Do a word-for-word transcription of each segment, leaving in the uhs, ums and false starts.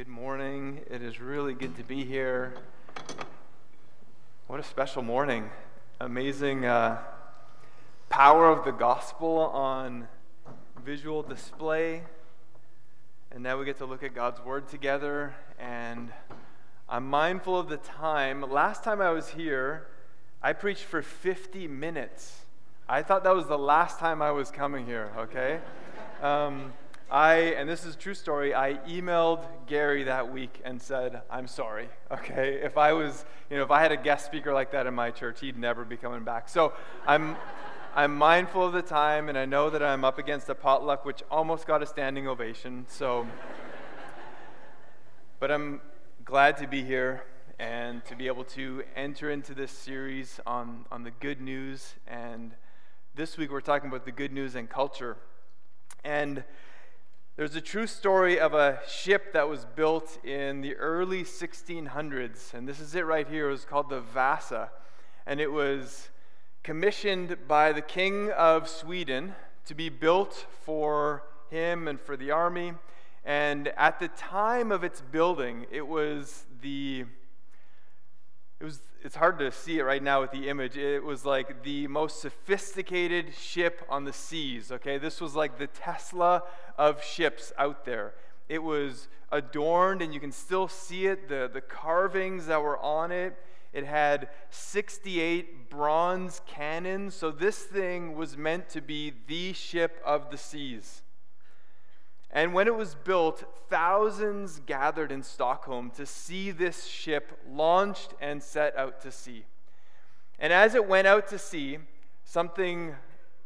Good morning. It is really good to be here. What a special morning. Amazing uh, power of the gospel on visual display. And now we get to look at God's word together. And I'm mindful of the time. Last time I was here, I preached for fifty minutes. I thought that was the last time I was coming here, okay? Um, I, and this is a true story, I emailed Gary that week and said, I'm sorry, okay? If I was, you know, if I had a guest speaker like that in my church, he'd never be coming back. So I'm I'm mindful of the time, and I know that I'm up against a potluck, which almost got a standing ovation, so. But I'm glad to be here and to be able to enter into this series on, on the good news. And this week we're talking about the good news and culture. And there's a true story of a ship that was built in the early sixteen hundreds, and this is it right here. It was called the Vasa, and it was commissioned by the King of Sweden to be built for him and for the army. And at the time of its building, it was the, it was, it's hard to see it right now with the image, it was like the most sophisticated ship on the seas, okay? This was like the Tesla of ships out there. It was adorned, and you can still see it, the, the carvings that were on it. It had sixty-eight bronze cannons, so this thing was meant to be the ship of the seas. And when it was built, thousands gathered in Stockholm to see this ship launched and set out to sea. And as it went out to sea, something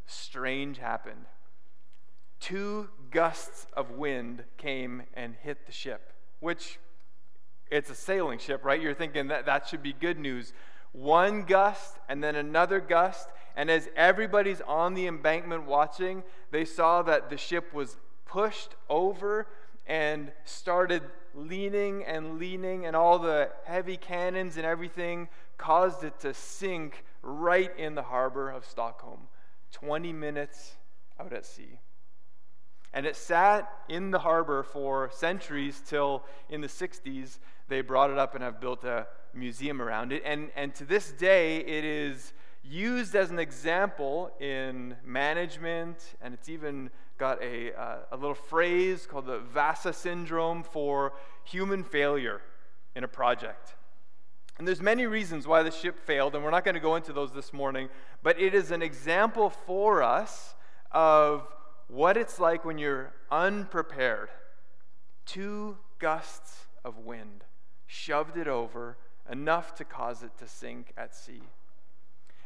strange happened. Two gusts of wind came and hit the ship, which, it's a sailing ship, right? You're thinking that that should be good news. One gust and then another gust, and as everybody's on the embankment watching, they saw that the ship was pushed over and started leaning and leaning, and all the heavy cannons and everything caused it to sink right in the harbor of Stockholm, twenty minutes out at sea. And it sat in the harbor for centuries till in the sixties they brought it up and have built a museum around it. And, and to this day it is used as an example in management, and it's even got a, uh, a little phrase called the Vasa Syndrome for human failure in a project. And there's many reasons why the ship failed, and we're not going to go into those this morning, but it is an example for us of what it's like when you're unprepared. Two gusts of wind shoved it over, enough to cause it to sink at sea.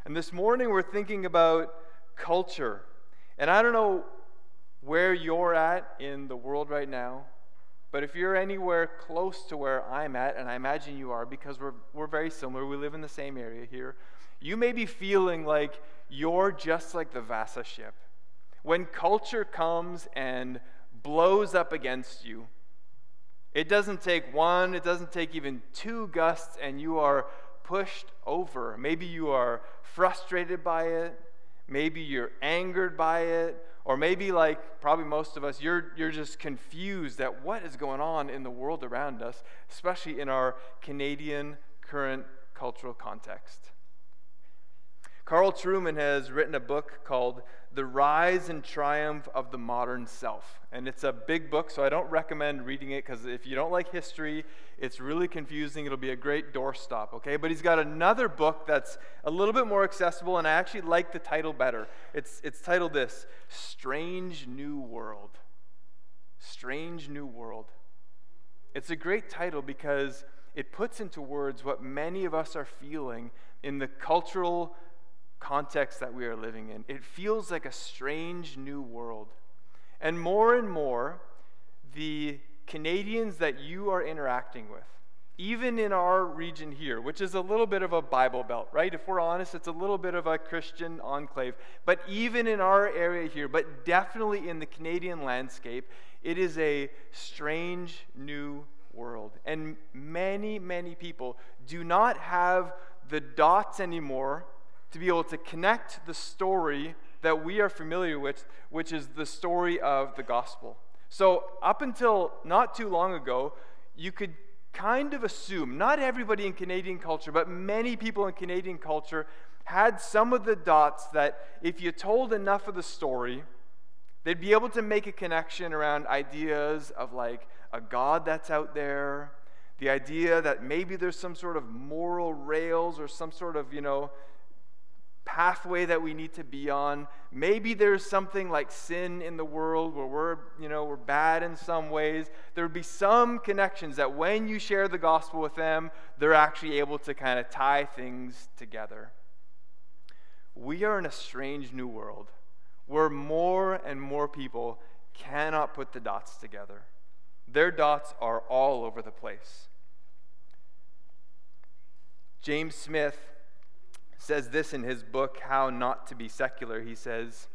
And this morning we're thinking about culture. And I don't know where you're at in the world right now, but if you're anywhere close to where I'm at, and I imagine you are because we're we're very similar, we live in the same area here, you may be feeling like you're just like the Vasa ship. When culture comes and blows up against you, it doesn't take one, it doesn't take even two gusts, and you are pushed over. Maybe you are frustrated by it, maybe you're angered by it, or maybe, like probably most of us, you're you're just confused at what is going on in the world around us, especially in our Canadian current cultural context. Carl Trueman has written a book called The Rise and Triumph of the Modern Self. And it's a big book, so I don't recommend reading it, because if you don't like history, it's really confusing. It'll be a great doorstop, okay? But he's got another book that's a little bit more accessible, and I actually like the title better. It's it's titled this, Strange New World. Strange New World. It's a great title because it puts into words what many of us are feeling in the cultural context that we are living in. It feels like a strange new world. And more and more, the Canadians that you are interacting with, even in our region here, which is a little bit of a Bible Belt, right? If we're honest, it's a little bit of a Christian enclave. But even in our area here, but definitely in the Canadian landscape, it is a strange new world. And many, many people do not have the dots anymore to be able to connect the story that we are familiar with, which is the story of the gospel. So up until not too long ago, you could kind of assume, not everybody in Canadian culture, but many people in Canadian culture had some of the dots that if you told enough of the story, they'd be able to make a connection around ideas of like a God that's out there, the idea that maybe there's some sort of moral rails or some sort of, you know, pathway that we need to be on. Maybe there's something like sin in the world where we're, you know, we're bad in some ways. There would be some connections that when you share the gospel with them, they're actually able to kind of tie things together. We are in a strange new world where more and more people cannot put the dots together. Their dots are all over the place. James Smith says this in his book, How Not to Be Secular. He says,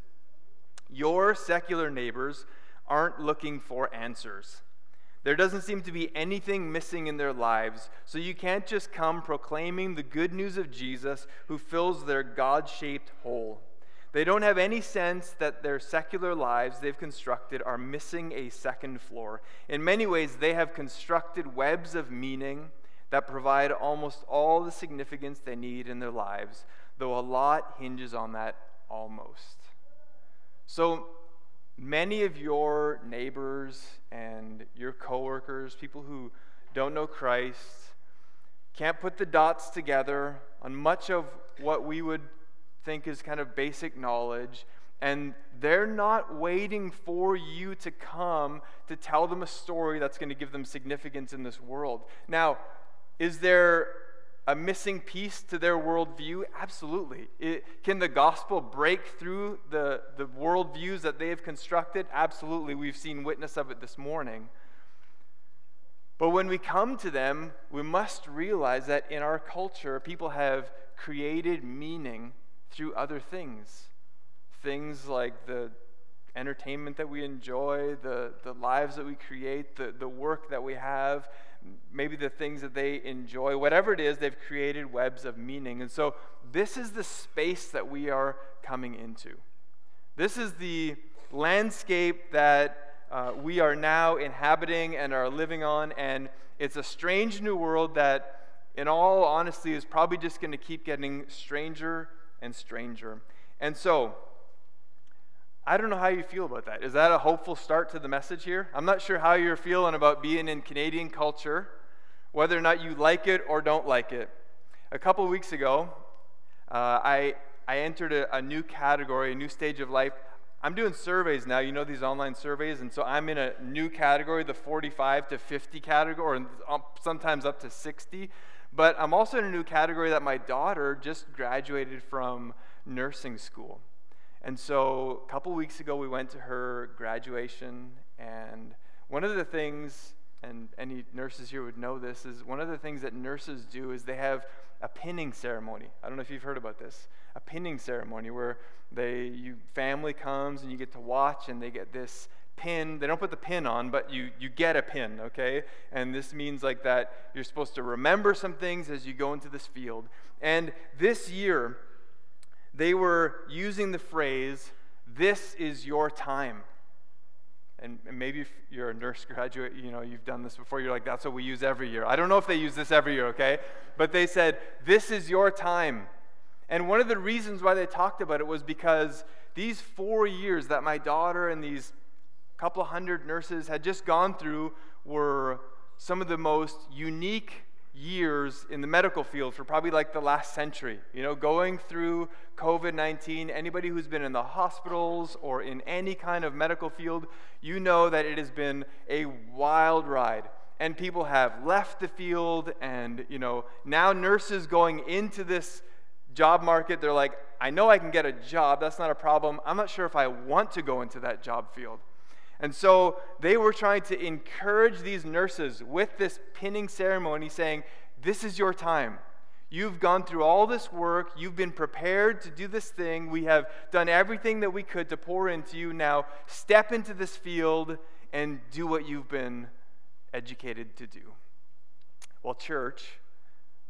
"Your secular neighbors aren't looking for answers. There doesn't seem to be anything missing in their lives, so you can't just come proclaiming the good news of Jesus who fills their God-shaped hole. They don't have any sense that their secular lives they've constructed are missing a second floor. In many ways, they have constructed webs of meaning that provide almost all the significance they need in their lives, though a lot hinges on that almost." So many of your neighbors and your coworkers, people who don't know Christ, can't put the dots together on much of what we would think is kind of basic knowledge, and they're not waiting for you to come to tell them a story that's going to give them significance in this world. Now, is there a missing piece to their worldview? Absolutely. It, can the gospel break through the, the worldviews that they have constructed? Absolutely. We've seen witness of it this morning. But when we come to them, we must realize that in our culture, people have created meaning through other things. Things like the entertainment that we enjoy, the, the lives that we create, the, the work that we have, maybe the things that they enjoy, whatever it is, they've created webs of meaning. And so this is the space that we are coming into. This is the landscape that uh, we are now inhabiting and are living on, and it's a strange new world that, in all honesty, is probably just going to keep getting stranger and stranger. And so, I don't know how you feel about that. Is that a hopeful start to the message here? I'm not sure how you're feeling about being in Canadian culture, whether or not you like it or don't like it. A couple weeks ago, uh, I I entered a, a new category, a new stage of life. I'm doing surveys now, you know, these online surveys, and so I'm in a new category, the forty-five to fifty category, or sometimes up to sixty. But I'm also in a new category that my daughter just graduated from nursing school. And so a couple weeks ago, we went to her graduation, and one of the things, and any nurses here would know this, is one of the things that nurses do is they have a pinning ceremony. I don't know if you've heard about this. A pinning ceremony where they, you family comes, and you get to watch, and they get this pin. They don't put the pin on, but you, you get a pin, okay? And this means like that you're supposed to remember some things as you go into this field. And this year, they were using the phrase, "This is your time." And, and maybe if you're a nurse graduate, you know, you've done this before, you're like, that's what we use every year. I don't know if they use this every year, okay? But they said, "This is your time." And one of the reasons why they talked about it was because these four years that my daughter and these couple hundred nurses had just gone through were some of the most unique years in the medical field for probably like the last century. You know, going through covid nineteen, anybody who's been in the hospitals or in any kind of medical field, you know that it has been a wild ride. And people have left the field, and, you know, now nurses going into this job market, they're like, I know I can get a job, that's not a problem. I'm not sure if I want to go into that job field. And so they were trying to encourage these nurses with this pinning ceremony, saying, "This is your time. You've gone through all this work. You've been prepared to do this thing. We have done everything that we could to pour into you. Now step into this field and do what you've been educated to do." Well, church,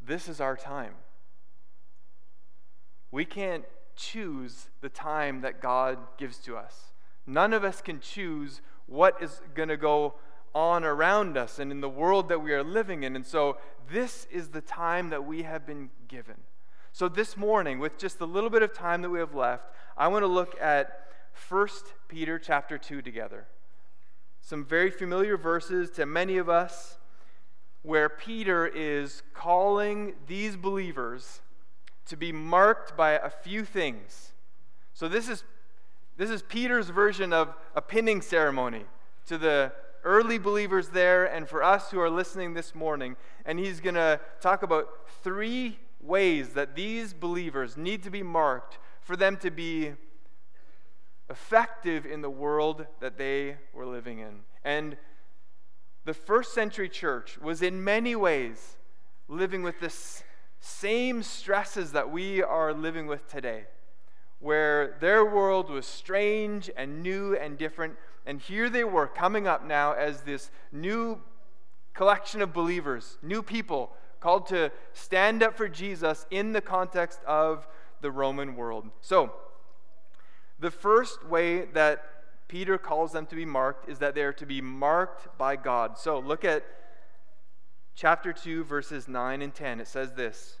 this is our time. We can't choose the time that God gives to us. None of us can choose what is going to go on around us and in the world that we are living in. And so this is the time that we have been given. So this morning, with just the little bit of time that we have left, I want to look at First Peter chapter two together. Some very familiar verses to many of us, where Peter is calling these believers to be marked by a few things. So this is this is Peter's version of a pinning ceremony to the early believers there and for us who are listening this morning. And he's going to talk about three ways that these believers need to be marked for them to be effective in the world that they were living in. And the first century church was in many ways living with the same stresses that we are living with today, where their world was strange and new and different. And here they were coming up now as this new collection of believers, new people called to stand up for Jesus in the context of the Roman world. So the first way that Peter calls them to be marked is that they are to be marked by God. So look at chapter two, verses nine and ten. It says this: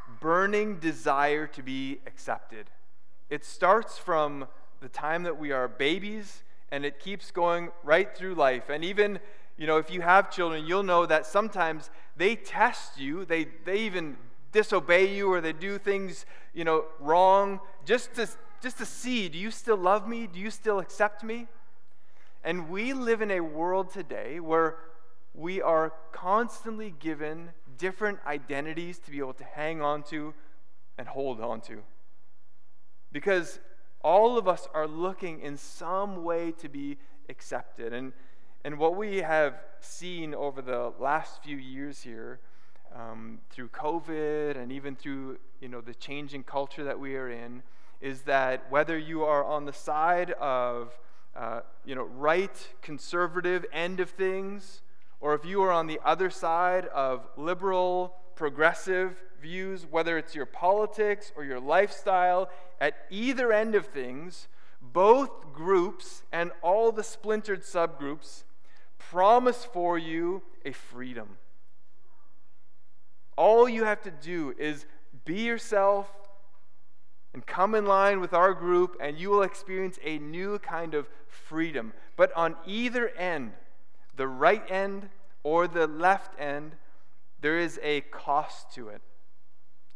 burning desire to be accepted. It starts from the time that we are babies, and it keeps going right through life. And even, you know, if you have children, you'll know that sometimes they test you. They they even disobey you, or they do things, you know, wrong, just to Just to see, do you still love me? Do you still accept me? And we live in a world today where we are constantly given different identities to be able to hang on to and hold on to, because all of us are looking in some way to be accepted. And and what we have seen over the last few years here, um, through COVID and even through, you know, the changing culture that we are in, is that whether you are on the side of, uh, you know, right, conservative end of things, or if you are on the other side of liberal, progressive views, whether it's your politics or your lifestyle, at either end of things, both groups and all the splintered subgroups promise for you a freedom. All you have to do is be yourself and come in line with our group, and you will experience a new kind of freedom. But on either end, the right end or the left end, there is a cost to it.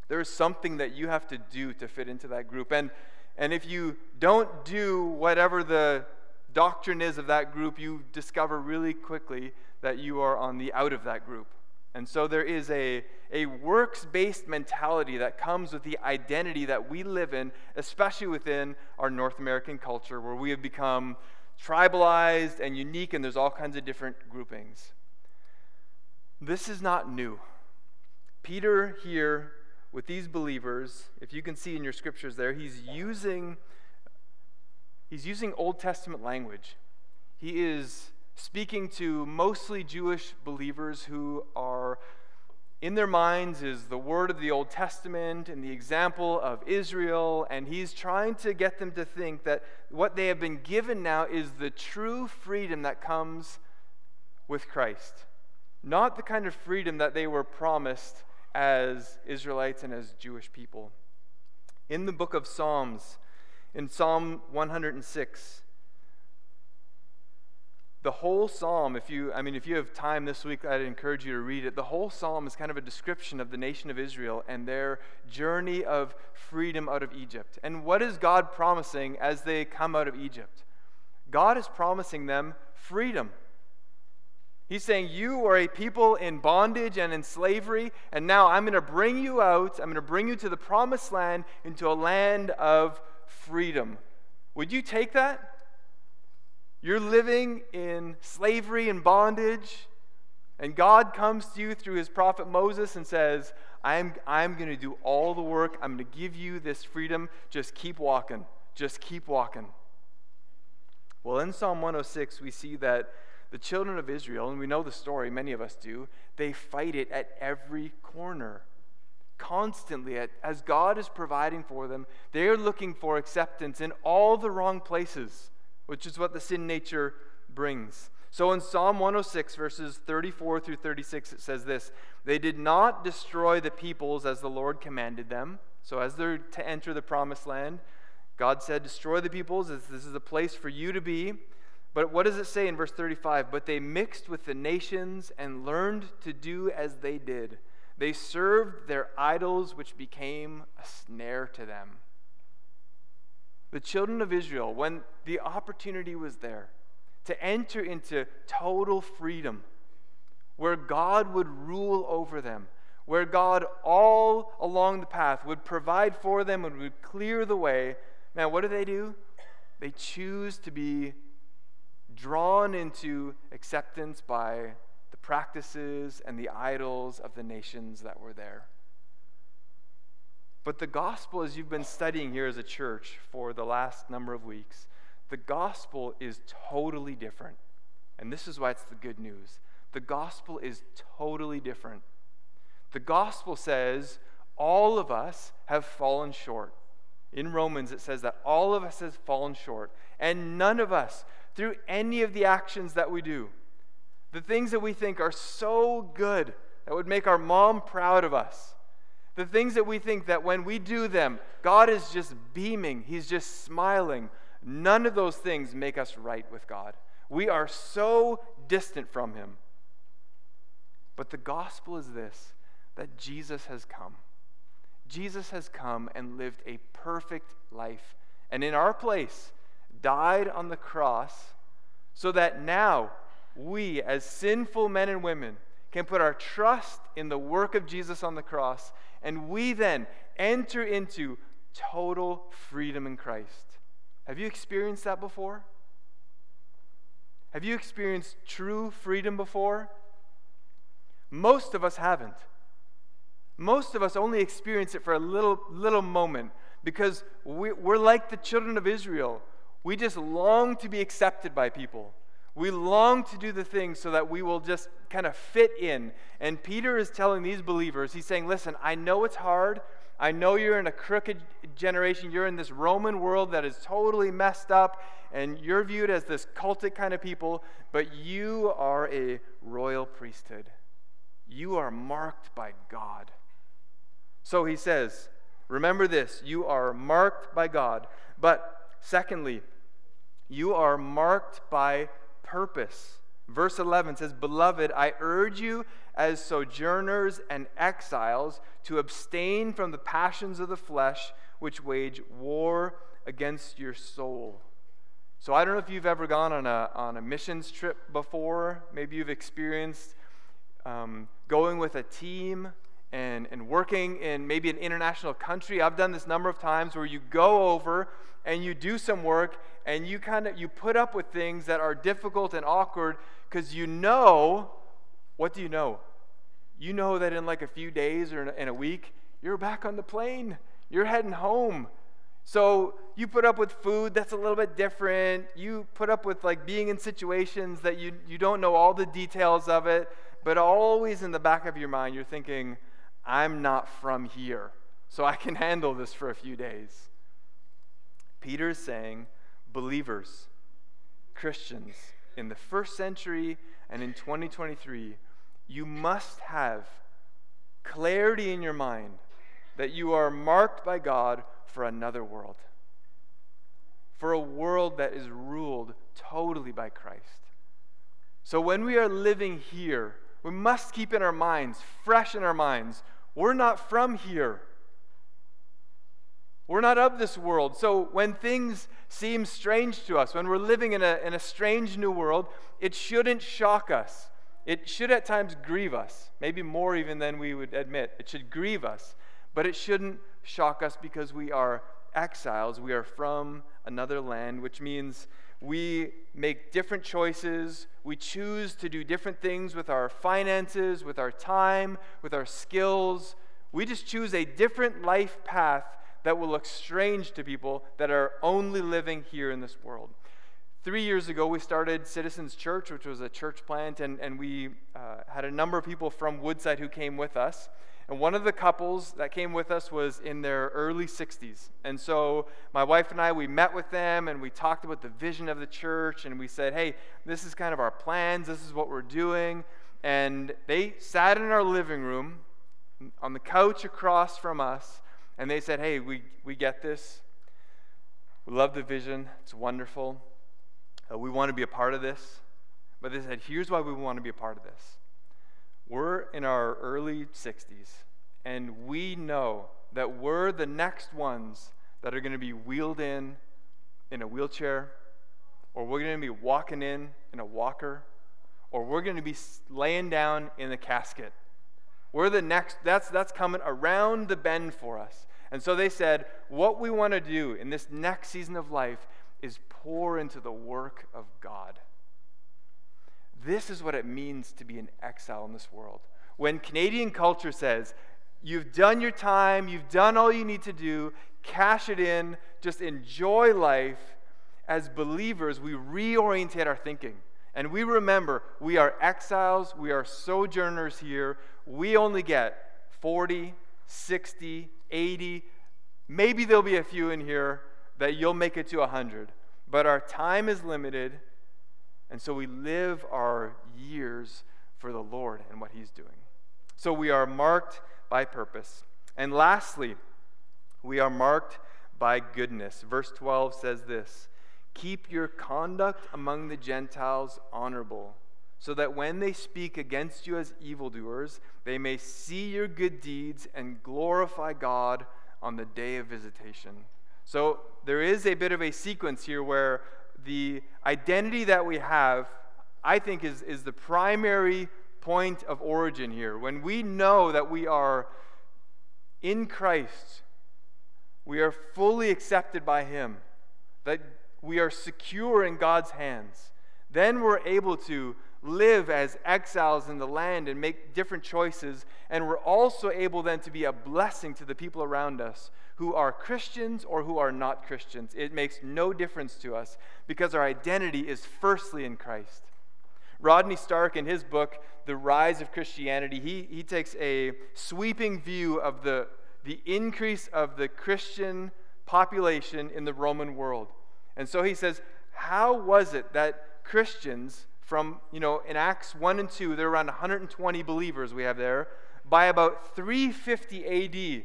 There is something that you have to do to fit into that group. And and if you don't do whatever the doctrine is of that group, you discover really quickly that you are on the out of that group. And so there is a, a works-based mentality that comes with the identity that we live in, especially within our North American culture, where we have become tribalized and unique, and there's all kinds of different groupings. This is not new. Peter here, with these believers, if you can see in your scriptures there, he's using, he's using Old Testament language. He is speaking to mostly Jewish believers who are, in their minds is the word of the Old Testament and the example of Israel, and he's trying to get them to think that what they have been given now is the true freedom that comes with Christ, not the kind of freedom that they were promised as Israelites and as Jewish people. In the book of Psalms, in Psalm one hundred six, the whole psalm, if you, I mean, if you have time this week, I'd encourage you to read it. The whole psalm is kind of a description of the nation of Israel and their journey of freedom out of Egypt. And what is God promising as they come out of Egypt? God is promising them freedom. He's saying, you are a people in bondage and in slavery, and now I'm going to bring you out, I'm going to bring you to the promised land, into a land of freedom. Would you take that? You're living in slavery and bondage, and God comes to you through his prophet Moses and says, I'm, I'm going to do all the work. I'm going to give you this freedom. Just keep walking. Just keep walking. Well, in Psalm one oh six, we see that the children of Israel, and we know the story, many of us do, they fight it at every corner. Constantly, at, as God is providing for them, they are looking for acceptance in all the wrong places, which is what the sin nature brings. So in Psalm one oh six, verses thirty-four through thirty-six, it says this: They did not destroy the peoples as the Lord commanded them. So as they're to enter the promised land, God said, destroy the peoples, as this is a place for you to be. But what does it say in verse thirty-five? But they mixed with the nations and learned to do as they did. They served their idols, which became a snare to them. The children of Israel, when the opportunity was there to enter into total freedom, where God would rule over them, where God all along the path would provide for them and would clear the way, now what do they do? They choose to be drawn into acceptance by the practices and the idols of the nations that were there. But the gospel, as you've been studying here as a church for the last number of weeks, the gospel is totally different. And this is why it's the good news. The gospel is totally different. The gospel says all of us have fallen short. In Romans, it says that all of us has fallen short, and none of us, through any of the actions that we do, the things that we think are so good that would make our mom proud of us, the things that we think that when we do them, God is just beaming, he's just smiling, none of those things make us right with God. We are so distant from him. But the gospel is this: that Jesus has come. Jesus has come and lived a perfect life, and in our place died on the cross, so that now we, as sinful men and women, can put our trust in the work of Jesus on the cross, and we then enter into total freedom in Christ. Have you experienced that before? Have you experienced true freedom before? Most of us haven't. Most of us only experience it for a little little moment, because we, we're like the children of Israel. We just long to be accepted by people. We long to do the things so that we will just kind of fit in. And Peter is telling these believers, he's saying, listen, I know it's hard. I know you're in a crooked generation. You're in this Roman world that is totally messed up, and you're viewed as this cultic kind of people, but you are a royal priesthood. You are marked by God. So he says, remember this, you are marked by God. But secondly, you are marked by purpose. Verse eleven says, Beloved, I urge you as sojourners and exiles to abstain from the passions of the flesh, which wage war against your soul. So I don't know if you've ever gone on a, on a missions trip before. Maybe you've experienced um, going with a team And, and working in maybe an international country. I've done this number of times where you go over and you do some work and you kind of you put up with things that are difficult and awkward, because you know, what do you know? You know that in like a few days or in a, in a week, you're back on the plane. You're heading home. So you put up with food that's a little bit different. You put up with like being in situations that you, you don't know all the details of it, but always in the back of your mind, you're thinking, I'm not from here, so I can handle this for a few days. Peter's saying, believers, Christians, in the first century and in twenty twenty-three, you must have clarity in your mind that you are marked by God for another world, for a world that is ruled totally by Christ. So when we are living here, we must keep in our minds, fresh in our minds, we're not from here. We're not of this world. So when things seem strange to us, when we're living in a, in a strange new world, it shouldn't shock us. It should at times grieve us, maybe more even than we would admit. It should grieve us, but it shouldn't shock us, because we are exiles. We are from another land, which means We make different choices. We choose to do different things with our finances, with our time, with our skills. We just choose a different life path that will look strange to people that are only living here in this world. Three years ago, we started Citizens Church, which was a church plant, and, and we uh, had a number of people from Woodside who came with us. And one of the couples that came with us was in their early sixties. And so my wife and I, we met with them, and we talked about the vision of the church, and we said, hey, this is kind of our plans, this is what we're doing. And they sat in our living room on the couch across from us, and they said, hey, we, we get this. We love the vision. It's wonderful. Uh, we want to be a part of this. But they said, here's why we want to be a part of this. We're in our early sixties, and we know that we're the next ones that are going to be wheeled in in a wheelchair, or we're going to be walking in in a walker, or we're going to be laying down in a casket. We're the next, that's, that's coming around the bend for us. And so they said, what we want to do in this next season of life is pour into the work of God. This is what it means to be an exile in this world. When Canadian culture says, you've done your time, you've done all you need to do, cash it in, just enjoy life, as believers, we reorientate our thinking. And we remember, we are exiles, we are sojourners here. We only get forty, sixty, eighty, maybe there'll be a few in here that you'll make it to one hundred. But our time is limited, and so we live our years for the Lord and what He's doing. So we are marked by purpose. And lastly, we are marked by goodness. Verse twelve says this, keep your conduct among the Gentiles honorable, so that when they speak against you as evildoers, they may see your good deeds and glorify God on the day of visitation. So there is a bit of a sequence here where the identity that we have, I think, is, is the primary point of origin here. When we know that we are in Christ, we are fully accepted by Him, that we are secure in God's hands, then we're able to live as exiles in the land and make different choices, and we're also able then to be a blessing to the people around us who are Christians or who are not Christians. It makes no difference to us because our identity is firstly in Christ. Rodney Stark, in his book, The Rise of Christianity, he, he takes a sweeping view of the, the increase of the Christian population in the Roman world. And so he says, how was it that Christians from, you know, in Acts one and two, there were around one hundred twenty believers we have there, by about three fifty A D,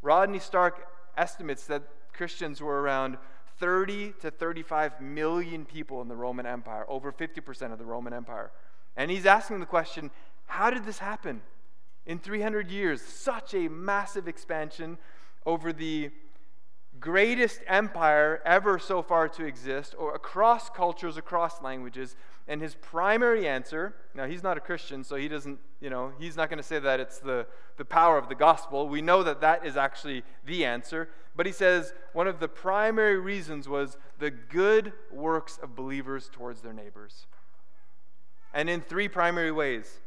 Rodney Stark estimates that Christians were around thirty to thirty-five million people in the Roman Empire, over fifty percent of the Roman Empire. And he's asking the question, how did this happen? In three hundred years, such a massive expansion over the greatest empire ever so far to exist, or across cultures, across languages. And his primary answer, now he's not a Christian, so he doesn't, you know, he's not going to say that it's the, the power of the gospel. We know that that is actually the answer. But he says one of the primary reasons was the good works of believers towards their neighbors. And in three primary ways.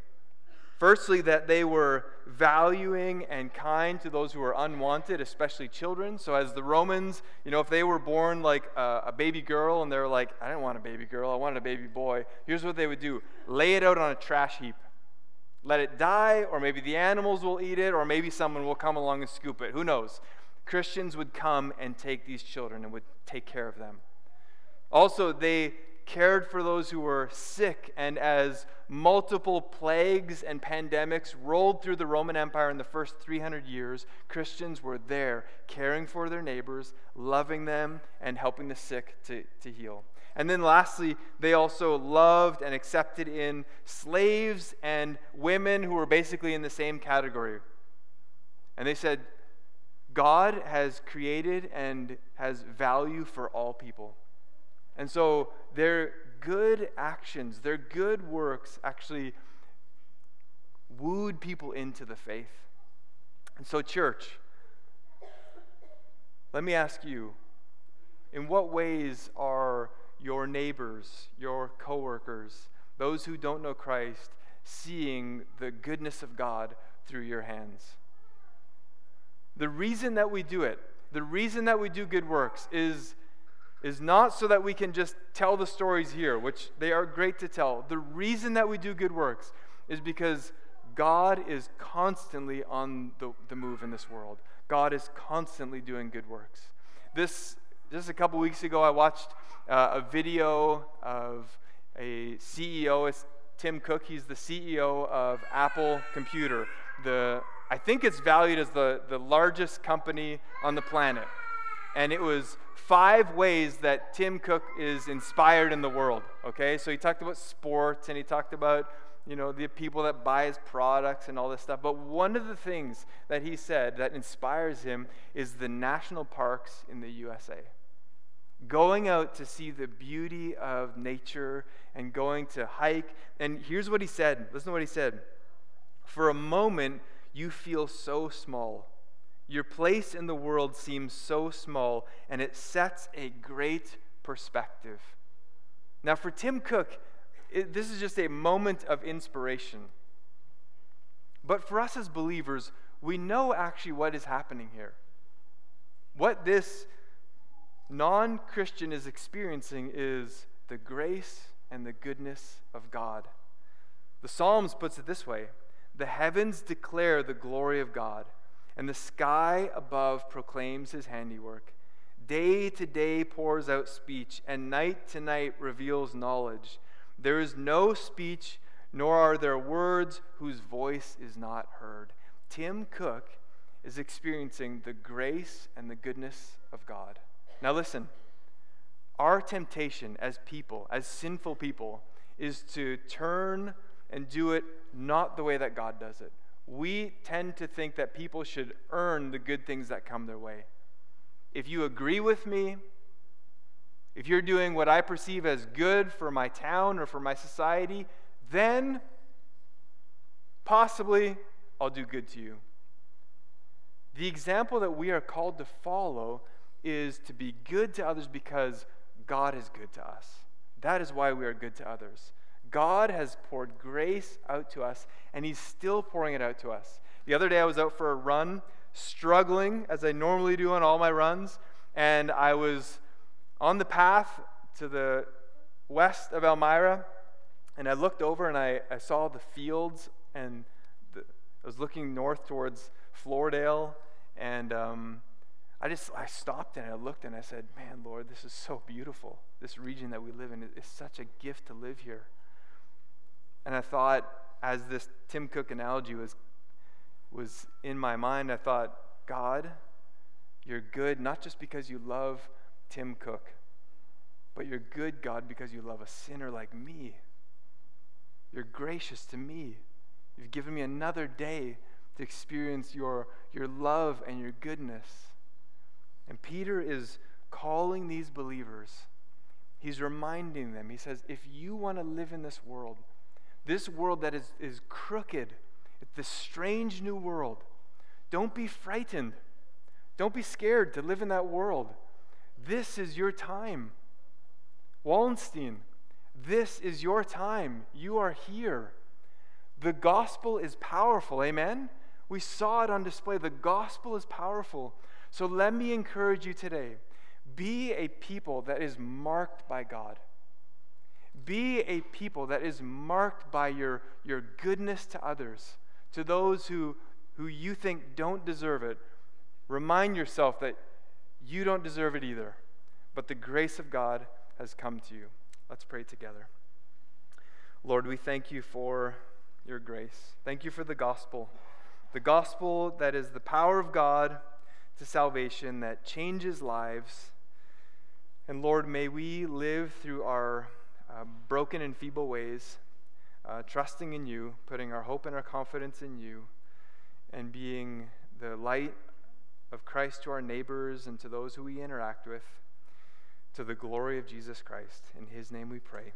Firstly, that they were valuing and kind to those who were unwanted, especially children. So as the Romans, you know, if they were born like a, a baby girl and they were like, I didn't want a baby girl, I wanted a baby boy, here's what they would do. Lay it out on a trash heap. Let it die, or maybe the animals will eat it, or maybe someone will come along and scoop it. Who knows? Christians would come and take these children and would take care of them. Also, they cared for those who were sick, and as multiple plagues and pandemics rolled through the Roman Empire in the first three hundred years, Christians were there caring for their neighbors, loving them, and helping the sick to, to heal. And then lastly, they also loved and accepted in slaves and women who were basically in the same category. And they said, God has created and has value for all people. And so their good actions, their good works actually wooed people into the faith. And so, church, let me ask you, in what ways are your neighbors, your coworkers, those who don't know Christ, seeing the goodness of God through your hands. The reason that we do it, the reason that we do good works is, is not so that we can just tell the stories here, which they are great to tell. The reason that we do good works is because God is constantly on the, the move in this world. God is constantly doing good works. This, just a couple weeks ago, I watched uh, a video of a C E O. It's Tim Cook. He's the C E O of Apple Computer. The I think it's valued as the, the largest company on the planet. And it was five ways that Tim Cook is inspired in the world. Okay, so he talked about sports, and he talked about, you know, the people that buy his products and all this stuff. But one of the things that he said that inspires him is the national parks in the U S A. Going out to see the beauty of nature and going to hike. And here's what he said. Listen to what he said. For a moment, you feel so small. Your place in the world seems so small, and it sets a great perspective. Now, for Tim Cook, It, this is just a moment of inspiration. But for us as believers, we know actually what is happening here. What this non-Christian is experiencing is the grace and the goodness of God. The Psalms puts it this way: the heavens declare the glory of God, and the sky above proclaims his handiwork. Day to day pours out speech, and night to night reveals knowledge. There is no speech, nor are there words whose voice is not heard. Tim Cook is experiencing the grace and the goodness of God. Now listen, our temptation as people, as sinful people, is to turn and do it not the way that God does it. We tend to think that people should earn the good things that come their way. If you agree with me, if you're doing what I perceive as good for my town or for my society, then possibly I'll do good to you. The example that we are called to follow is to be good to others because God is good to us. That is why we are good to others. God has poured grace out to us, and he's still pouring it out to us. The other day I was out for a run, struggling as I normally do on all my runs, and I was on the path to the west of Elmira, and I looked over and I, I saw the fields, and the, I was looking north towards Floridale, and um, I just I stopped and I looked and I said, man, Lord, this is so beautiful. This region that we live in is such a gift to live here. And I thought, as this Tim Cook analogy was was in my mind, I thought, God, you're good not just because you love Tim Cook, but you're good, God, because you love a sinner like me. You're gracious to me. You've given me another day to experience your, your love and your goodness. And Peter is calling these believers. He's reminding them. He says, if you want to live in this world, this world that is, is crooked, it's this strange new world, don't be frightened. Don't be scared to live in that world. This is your time. Wallenstein, this is your time. You are here. The gospel is powerful. Amen? We saw it on display. The gospel is powerful. So let me encourage you today. Be a people that is marked by God. Be a people that is marked by your, your goodness to others, to those who, who you think don't deserve it. Remind yourself that you don't deserve it either, but the grace of God has come to you. Let's pray together. Lord, we thank you for your grace. Thank you for the gospel, the gospel that is the power of God to salvation that changes lives. And Lord, may we live through our uh, broken and feeble ways, uh, trusting in you, putting our hope and our confidence in you, and being the light of Christ to our neighbors and to those who we interact with, to the glory of Jesus Christ. In his name we pray.